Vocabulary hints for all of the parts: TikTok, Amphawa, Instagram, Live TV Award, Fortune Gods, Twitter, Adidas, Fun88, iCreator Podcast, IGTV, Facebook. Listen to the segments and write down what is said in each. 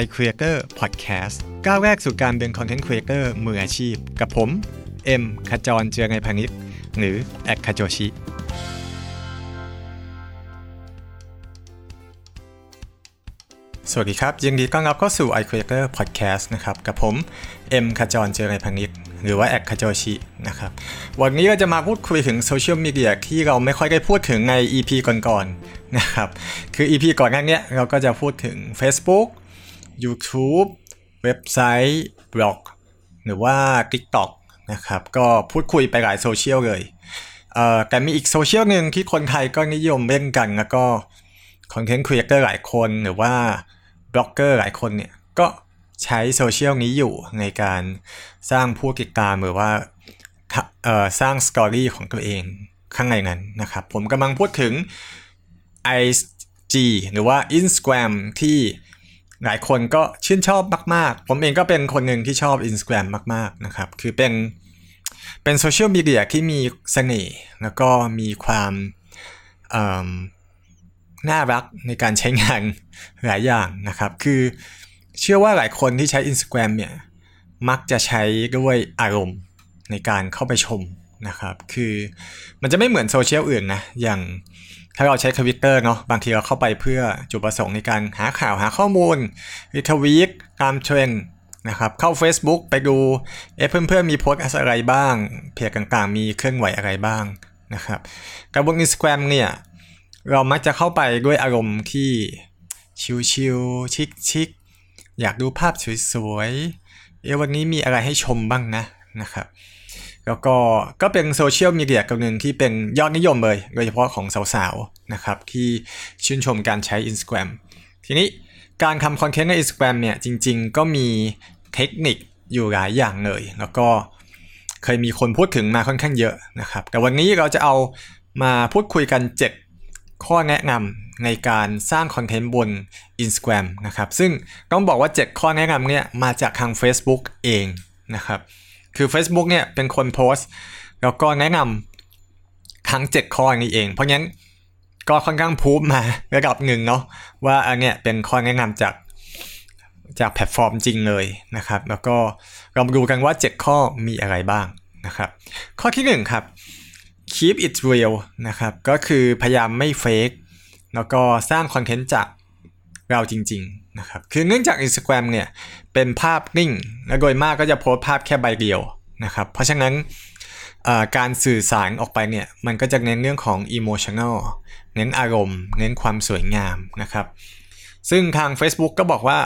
iCreator Podcast ก้าวแรกสู่การเป็น Content Creator มืออาชีพกับผมเอ็มขจรเจือไงพานิชหรือแอคคาโจชิสวัสดีครับยินดีต้อนรับเข้าสู่ iCreator Podcast นะครับกับผมเอ็มขจรเจือไงพานิชหรือว่าแอคคาโจชินะครับวันนี้เราจะมาพูดคุยถึงโซเชียลมีเดียที่เราไม่ค่อยได้พูดถึงใน EP ก่อนๆนะครับคือ EP ก่อนหน้านี้เราก็จะพูดถึง Facebook YouTube เว็บไซต์บล็อกหรือว่า TikTokนะครับก็พูดคุยไปหลายโซเชียลเลยแต่มีอีกโซเชียลหนึ่งที่คนไทยก็นิยมเล่นกันแล้วก็คอนเทนต์ครีเอเตอร์หลายคนหรือว่าบล็อกเกอร์หลายคนเนี่ยก็ใช้โซเชียลนี้อยู่ในการสร้างผู้ติดตามหรือว่าสร้างสตอรี่ของตัวเองข้างในนั้นนะครับผมกำลังพูดถึง IG หรือว่า Instagram ที่หลายคนก็ชื่นชอบมากๆผมเองก็เป็นคนหนึ่งที่ชอบ Instagram มากๆนะครับคือเป็นโซเชียลมีเดียที่มีเสน่ห์แล้วก็มีความน่ารักในการใช้งานหลายอย่างนะครับคือเชื่อว่าหลายคนที่ใช้ Instagram เนี่ยมักจะใช้ด้วยอารมณ์ในการเข้าไปชมนะครับคือมันจะไม่เหมือนโซเชียลอื่นนะอย่างถ้าเราใช้ Twitter เนาะบางทีเราเข้าไปเพื่อจุดประสงค์ในการหาข่าวหาข้อมูลรีทวีตตามเทรนด์นะครับเข้า Facebook ไปดูเพื่อนมีโพสต์อะไรบ้างเพจต่างๆมีเคลื่อนไหวอะไรบ้างนะครับแต่บน Instagram เนี่ยเรามักจะเข้าไปด้วยอารมณ์ที่ชิลๆชิคๆอยากดูภาพสวยๆวันนี้มีอะไรให้ชมบ้างนะครับแล้วก็เป็นโซเชียลมีเดียตัวนึงที่เป็นยอดนิยมเลยโดยเฉพาะของสาวๆนะครับที่ชื่นชมการใช้ Instagram ทีนี้การทำคอนเทนต์ใน Instagram เนี่ยจริงๆก็มีเทคนิคอยู่หลายอย่างเลยแล้วก็เคยมีคนพูดถึงมาค่อนข้างเยอะนะครับแต่วันนี้เราจะเอามาพูดคุยกัน7ข้อแนะนำในการสร้างคอนเทนต์บน Instagram นะครับซึ่งต้องบอกว่า7ข้อแนะนำเนี่ยมาจากทาง Facebook เองนะครับคือ Facebook เนี่ยเป็นคนโพสต์แล้วก็แนะนำทั้ง7ข้อนี้เองเพราะงั้นก็ค่อนข้างพูดมาระดับหนึ่งเนาะว่าอันเนี้ยเป็นข้อแนะนำจากแพลตฟอร์มจริงเลยนะครับแล้วก็เรามาดูกันว่า7ข้อมีอะไรบ้างนะครับข้อที่1ครับ keep it real นะครับก็คือพยายามไม่เฟคแล้วก็สร้างคอนเทนต์จากเราจริงๆนะครับคือเนื่องจาก Instagram เนี่ยเป็นภาพนิ่งและโดยมากก็จะโพสต์ภาพแค่ใบเดียวนะครับเพราะฉะนั้นการสื่อสารออกไปเนี่ยมันก็จะเน้นเรื่องของ emotional เน้นอารมณ์เน้นความสวยงามนะครับซึ่งทาง Facebook ก็บอกว่า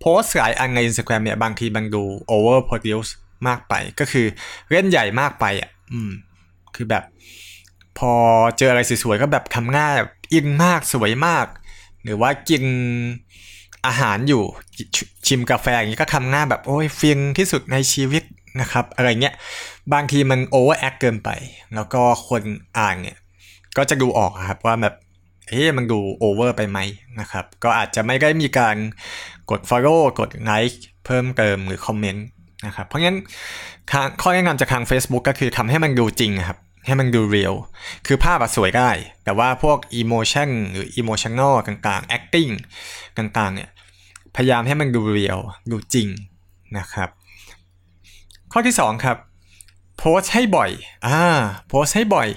โพสต์หลายอันใน Instagram เนี่ยบางทีมันดู overproduce มากไปก็คือเล่นใหญ่มากไปคือแบบพอเจออะไรสวยๆก็แบบทำหน้าอินมากสวยมากหรือว่ากินอาหารอยู่ชิมกาแฟอย่างนี้ก็ทำหน้าแบบโอ้ยฟินที่สุดในชีวิตนะครับอะไรเงี้ยบางทีมันโอเวอร์แอคเกินไปแล้วก็คนอ่านเนี่ยก็จะดูออกครับว่าแบบเฮ้ยมันดูโอเวอร์ไปไหมนะครับก็อาจจะไม่ได้มีการกด follow กด like เพิ่มเติมหรือคอมเมนต์นะครับเพราะงั้นข้อแนะนำจากทาง Facebook ก็คือทำให้มันดูจริงครับให้มันดูเรียลคือภาพสวยได้แต่ว่าพวก emotion หรือ emotional ต่างๆ acting ต่างๆเนี่ยพยายามให้มันดูเรียลดูจริงนะครับข้อที่2ครับโพสให้บ่อยโพสให้บ่อย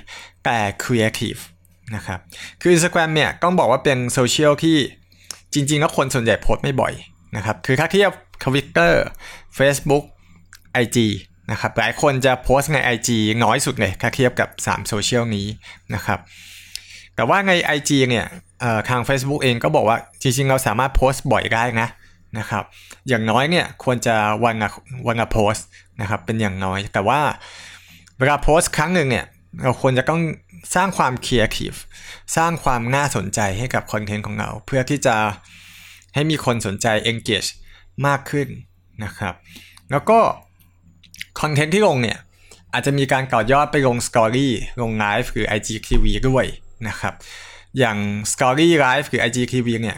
แต่ creative นะครับคือ Instagram เนี่ยต้องบอกว่าเป็นโซเชียลที่จริงๆแล้วคนส่วนใหญ่โพสไม่บ่อยนะครับคือถ้าเทียบ Twitter Facebook IGนะครับหลายคนจะโพสใน IG น้อยสุดเลยถ้าเทียบกับ3โซเชียลนี้นะครับแต่ว่าใน IG เนี่ยทาง Facebook เองก็บอกว่าจริงๆเราสามารถโพสบ่อยได้นะครับอย่างน้อยเนี่ยควรจะวันละโพสนะครับเป็นอย่างน้อยแต่ว่าเวลาโพสครั้งหนึ่งเนี่ยเราควรจะต้องสร้างความครีเอทีฟสร้างความน่าสนใจให้กับคอนเทนต์ของเราเพื่อที่จะให้มีคนสนใจ engage มากขึ้นนะครับแล้วก็คอนเทนต์ที่ลงเนี่ยอาจจะมีการต่อยอดไปลงสตอรี่ลงไลฟ์หรือ IGTV ด้วยนะครับอย่างสตอรี่ไลฟ์หรือ IGTV เนี่ย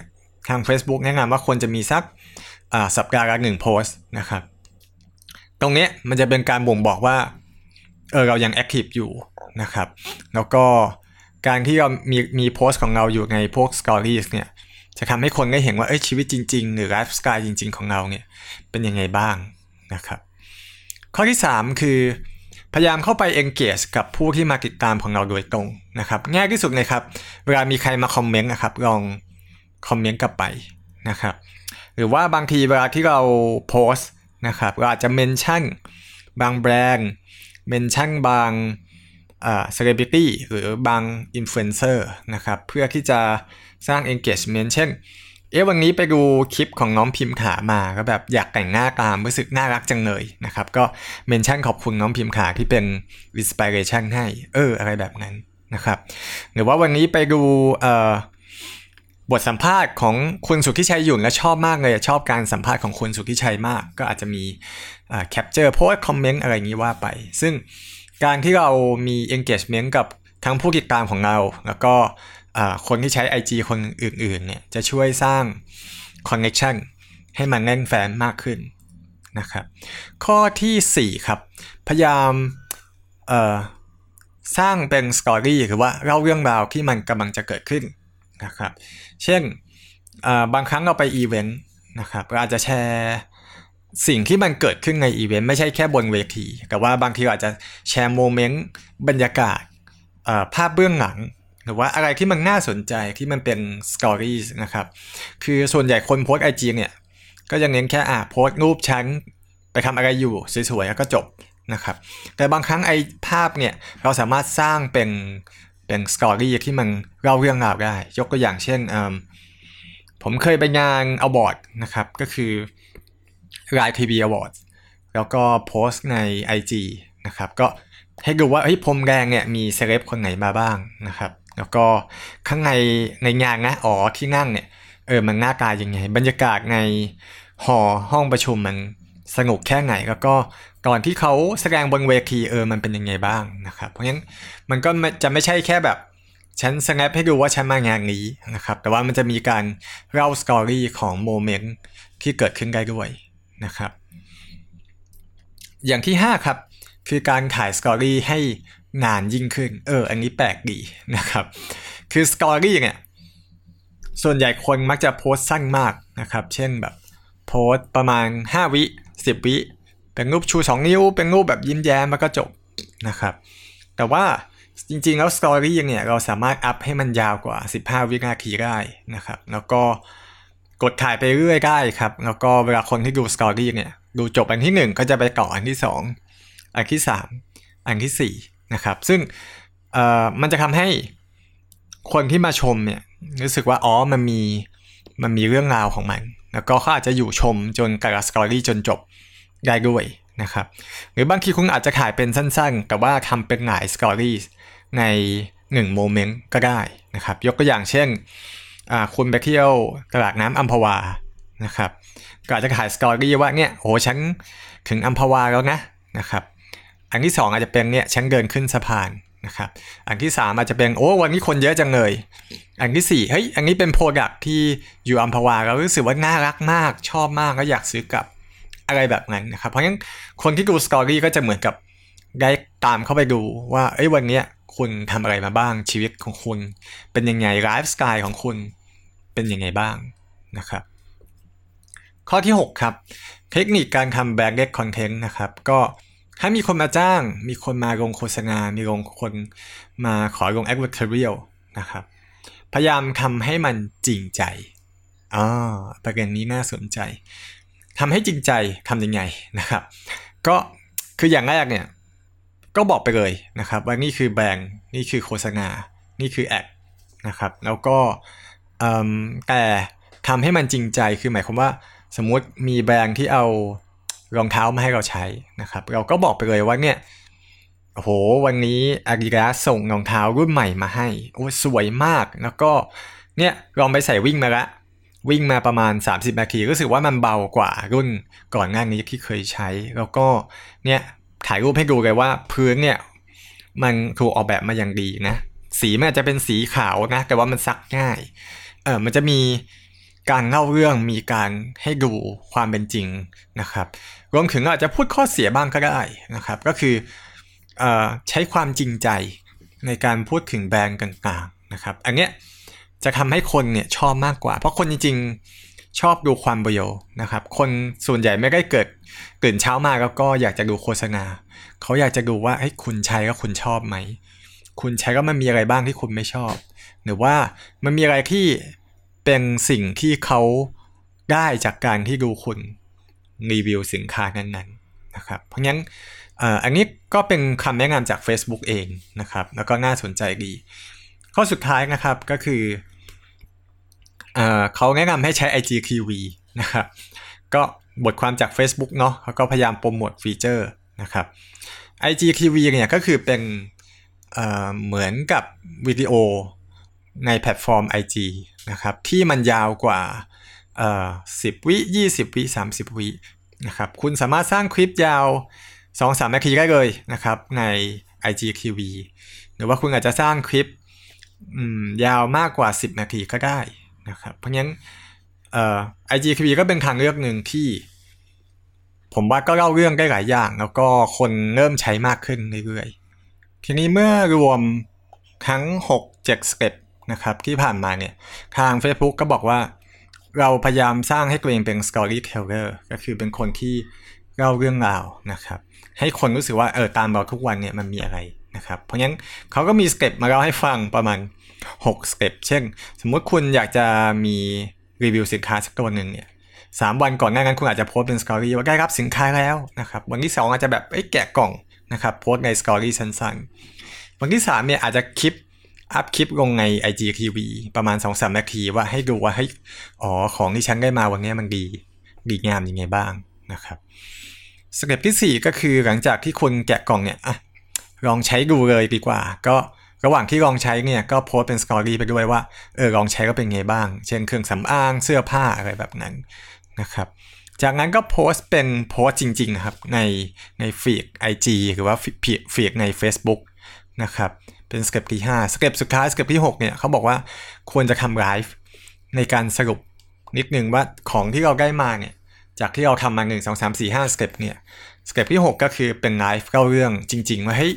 ทาง Facebook แนะนำว่าควรจะมีสักสัปดาห์ละ1โพสต์นะครับตรงนี้มันจะเป็นการบ่งบอกว่าเรายังแอคทีฟอยู่นะครับแล้วก็การที่เรามีโพสต์ของเราอยู่ในพวกสตอรี่เนี่ย จะทำให้คนได้เห็นว่าชีวิตจริงๆหรือไลฟ์สไตล์จริงๆของเราเนี่ยเป็นยังไงบ้างนะครับข้อที่3คือพยายามเข้าไป engage กับผู้ที่มาติดตามของเราโดยตรงนะครับง่ายที่สุดเลยครับเวลามีใครมาคอมเมนต์นะครับลองคอมเมนต์กลับไปนะครับหรือว่าบางทีเวลาที่เราโพสต์นะครับเราอาจจะเมนชั่นบางแบรนด์เมนชั่นบางcelebrity หรือบาง influencer นะครับเพื่อที่จะสร้าง engagement เช่นวันนี้ไปดูคลิปของน้องพิมพ์ขามาก็แบบอยากแต่งหน้าตามรู้สึกน่ารักจังเลยนะครับก็เมนชั่นขอบคุณน้องพิมพ์ขาที่เป็น inspiration ให้อะไรแบบนั้นนะครับหรือว่าวันนี้ไปดูบทสัมภาษณ์ของคุณสุทธิชัยหยุ่นและชอบมากเลยชอบการสัมภาษณ์ของคุณสุทธิชัยมากก็อาจจะมีแคปเจอร์โพสต์คอมเมนต์อะไรอย่างนี้ว่าไปซึ่งการที่เรามี engagement กับทั้งผู้ติดตามของเราแล้วก็คนที่ใช้ IG คนอื่นๆเนี่ยจะช่วยสร้าง connection ให้มันแน่นแฟ้นมากขึ้นนะครับข้อที่4ครับพยายามสร้างเป็น story หรือว่าเล่าเรื่องราวที่มันกำลังจะเกิดขึ้นนะครับเช่นบางครั้งเราไปอีเวนต์นะครับเราอาจจะแชร์สิ่งที่มันเกิดขึ้นในอีเวนต์ไม่ใช่แค่บนเวทีแต่ว่าบางทีอาจจะแชร์โมเมนต์บรรยากาศภาพเบื้องหลังหรือว่าอะไรที่มันน่าสนใจที่มันเป็นสตอรี่นะครับคือส่วนใหญ่คนโพสต์ IG เนี่ยก็ยังเน้นแค่โพสต์รูปฉันไปทำอะไรอยู่สวยๆแล้วก็จบนะครับแต่บางครั้งไอ้ภาพเนี่ยเราสามารถสร้างเป็นสตอรี่ที่มันเล่าเรื่องราวได้ยกตัวอย่างเช่นผมเคยไปงานอวอร์ดนะครับก็คือ Live TV Award แล้วก็โพสต์ใน IG นะครับก็ให้ดูว่าพรมแดงเนี่ยมีเซเลบคนไหนมาบ้างนะครับแล้วก็ข้างในงานนะที่นั่งเนี่ยมันหน้าตายังไงบรรยากาศในห้องประชุมมันสงบแค่ไหนแล้วก็ก่อนที่เขาแสดงบนเวทีมันเป็นยังไงบ้างนะครับเพราะงั้นมันก็จะไม่ใช่แค่แบบฉันสแนปให้ดูว่าฉันมางานนี้นะครับแต่ว่ามันจะมีการเล่าสตอรี่ของโมเมนต์ที่เกิดขึ้นได้ด้วยนะครับอย่างที่5ครับคือการขายสตอรี่ให้นานยิ่งขึ้นอันนี้แปลกดีนะครับคือสตอรี่เนี่ยส่วนใหญ่คนมักจะโพสต์สั้นมากนะครับเช่นแบบโพสต์ประมาณ5วิ10วิเป็นรูปชู2นิ้วเป็นรูปแบบยิ้มแย้มแล้วก็จบนะครับแต่ว่าจริงๆแล้วสตอรี่เนี่ยเราสามารถอัพให้มันยาวกว่า15วินาทีได้นะครับแล้วก็กดถ่ายไปเรื่อยได้ครับแล้วก็เวลาคนที่ดูสตอรี่เนี่ยดูจบอันที่1ก็จะไปต่ออันที่2อันที่3อันที่4นะครับซึ่งมันจะทำให้คนที่มาชมเนี่ยรู้สึกว่ามันมีเรื่องราวของมันแล้วก็เขาอาจจะอยู่ชมจนกระสตอรี่จนจบได้ด้วยนะครับหรือบางทีคุณอาจจะถ่ายเป็นสั้นๆแต่ว่าทำเป็นหลายสตอรี่ใน1โมเมนต์ก็ได้นะครับยกตัวอย่างเช่นคุณไปเที่ยวตลาดน้ำอัมพวานะครับก็อาจจะถ่ายสตอรี่ว่าเนี่ยโหฉันถึงอัมพวาแล้วนะนะครับอันที่2อาจจะเป็นเนี่ยฉันเดินขึ้นสะพานนะครับอันที่3อาจจะเป็นวันนี้คนเยอะจังเลยอันที่4อันนี้เป็นโปรดักต์ที่อยู่อัมพวาเรารู้สึกว่าน่ารักมากชอบมากก็อยากซื้อกลับอะไรแบบนั้นนะครับเพราะงั้นคนที่ดูสตอรี่ก็จะเหมือนกับได้ตามเข้าไปดูว่าวันนี้คุณทำอะไรมาบ้างชีวิตของคุณเป็นยังไงไลฟ์สไตล์ของคุณเป็นยังไงบ้างนะครับข้อที่6ครับเทคนิคการทำแบล็คเล็กคอนเทนต์นะครับก็ถ้ามีคนมาจ้างมีคนมาลงโฆษณามีคนมาขอลง advertorial นะครับพยายามทำให้มันจริงใจประเด็นนี้น่าสนใจทำให้จริงใจทำยังไงนะครับก็คืออย่างแรกเนี่ยก็บอกไปเลยนะครับว่านี่คือแบรนด์นี่คือโฆษณานี่คือแอดนะครับแล้วก็แต่ทำให้มันจริงใจคือหมายความว่าสมมติมีแบรนด์ที่เอารองเท้ามาให้เราใช้นะครับเราก็บอกไปเลยว่าเนี่ยวันนี้ Adidas ส่งรองเท้ารุ่นใหม่มาให้สวยมากแล้วก็เนี่ยลองไปใส่วิ่งมาละวิ่งมาประมาณ30นาทีรู้สึกว่ามันเบากว่ารุ่นก่อนหน้านี้ที่เคยใช้แล้วก็เนี่ยถ่ายรูปให้ดูเลยว่าพื้นเนี่ยมันถูกออกแบบมาอย่างดีนะสีมันอาจจะเป็นสีขาวนะแต่ว่ามันซักง่ายมันจะมีการเล่าเรื่องมีการให้ดูความเป็นจริงนะครับรวมถึงอาจจะพูดข้อเสียบ้างก็ได้นะครับก็คือใช้ความจริงใจในการพูดถึงแบรนด์ต่างๆนะครับอันเนี้ย จะทำให้คนเนี่ยชอบมากกว่าเพราะคนจริงๆชอบดูความเบลนะครับคนส่วนใหญ่ไม่ได้เกิดตื่นเช้ามาแล้วก็อยากจะดูโฆษณาเขาอยากจะดูว่าเฮ้ยคุณใช้แล้วคุณชอบไหมคุณใช้แล้วมันมีอะไรบ้างที่คุณไม่ชอบหรือว่ามันมีอะไรที่เป็นสิ่งที่เขาได้จากการที่ดูคุณรีวิวสินค้านั้นๆนะครับเพราะงั้นอันนี้ก็เป็นคำแนะนำจาก Facebook เองนะครับแล้วก็น่าสนใจดีข้อสุดท้ายนะครับก็คือเขาแนะนำให้ใช้ IGTV นะครับก็บทความจาก Facebook เนาะเขาก็พยายามโปรโมทฟีเจอร์นะครับ IGTV เนี่ยก็คือเป็นเหมือนกับวิดีโอในแพลตฟอร์ม IG นะครับที่มันยาวกว่า10วิ20วิ30วินะครับคุณสามารถสร้างคลิปยาว 2-3 นาทีได้เลยนะครับใน IGTV หรือว่าคุณอาจจะสร้างคลิปยาวมากกว่า10นาทีก็ได้นะครับเพราะงั้นIGTV ก็เป็นทางเลือกหนึ่งที่ผมว่าก็เล่าเรื่องได้หลายอย่างแล้วก็คนเริ่มใช้มากขึ้นเรื่อยๆทีนี้เมื่อรวมทั้ง 6-7 สเต็ปนะครับที่ผ่านมาเนี่ยทาง Facebook ก็บอกว่าเราพยายามสร้างให้ตัวเองเป็น storyteller ก็คือเป็นคนที่เล่าเรื่องราวนะครับให้คนรู้สึกว่าตามเราทุกวันเนี่ยมันมีอะไรนะครับเพราะงั้นเขาก็มีสเต็ปมาเล่าให้ฟังประมาณ6สเต็ปเช่นสมมุติคุณอยากจะมีรีวิวสินค้าสักตัวนึงเนี่ย3วันก่อนหน้านั้นคุณอาจจะโพสต์เป็นสตอรี่ว่าได้รับสินค้าแล้วนะครับวันที่2อาจจะแบบแกะกล่องนะครับโพสต์ในสตอรี่สั้นๆวันที่3เนี่ยอาจจะคลิปอัพคลิปลงใน IGTV ประมาณ 2-3 นาทีว่าให้ดูว่าให้ของที่ฉันได้มาวันนี้มันดีงามยังไงบ้างนะครับสเต็ปที่4ก็คือหลังจากที่คนแกะกล่องเนี่ยลองใช้ดูเลยดีกว่าก็ระหว่างที่ลองใช้เนี่ยก็โพสเป็นสตอรี่ไปด้วยว่าลองใช้ก็เป็นไงบ้างเช่นเครื่องสำอางเสื้อผ้าอะไรแบบนั้นนะครับจากนั้นก็โพสเป็นโพสจริงๆครับในฟีด IG หรือว่าฟีดใน Facebook นะครับเป็นสเต็ปที่5สเต็ปสุดท้ายสเต็ปที่6เนี่ยเขาบอกว่าควรจะทำไลฟ์ในการสรุปนิดนึงว่าของที่เราได้มาเนี่ยจากที่เราทำมา1 2 3 4 5สเต็ปเนี่ยสเต็ปที่6ก็คือเป็นไลฟ์เล่าเรื่องจริงๆว่าเฮ้ย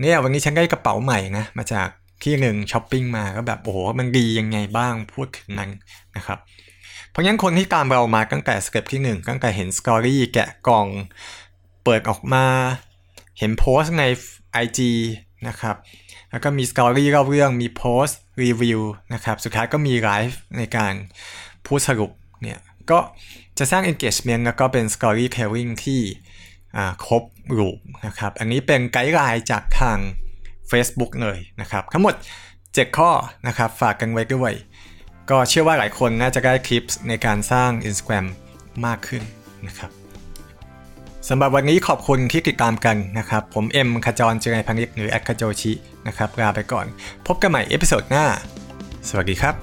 เนี่ยวันนี้ฉันได้กระเป๋าใหม่นะมาจากที่หนึ่งช้อปปิ้งมาก็แบบโอ้โหมันดียังไงบ้างพูดถึงมันนะครับเพราะงั้นคนที่ตามเรามาตั้งแต่สเต็ปที่1ตั้งแต่เห็นสตอรี่แกะกล่องเปิดออกมาเห็นโพสใน IG นะครับแล้วก็มีสตอรี่เล่าเรื่องมีโพสรีวิวนะครับสุดท้ายก็มีไลฟ์ในการพูดสรุปเนี่ยก็จะสร้าง engagement แล้วก็เป็น storytelling ที่ครบรูปนะครับอันนี้เป็นไกด์ไลน์จากทาง Facebook เลยนะครับทั้งหมด7ข้อนะครับฝากกันไว้ด้วยก็เชื่อว่าหลายคนน่าจะได้คลิปในการสร้าง Instagram มากขึ้นนะครับสำหรับวันนี้ขอบคุณที่ติดตามกันนะครับผมเอ็มขจรเจริญพันธ์หรือแอดขโจชินะครับลาไปก่อนพบกันใหม่เอพิโซดหน้าสวัสดีครับ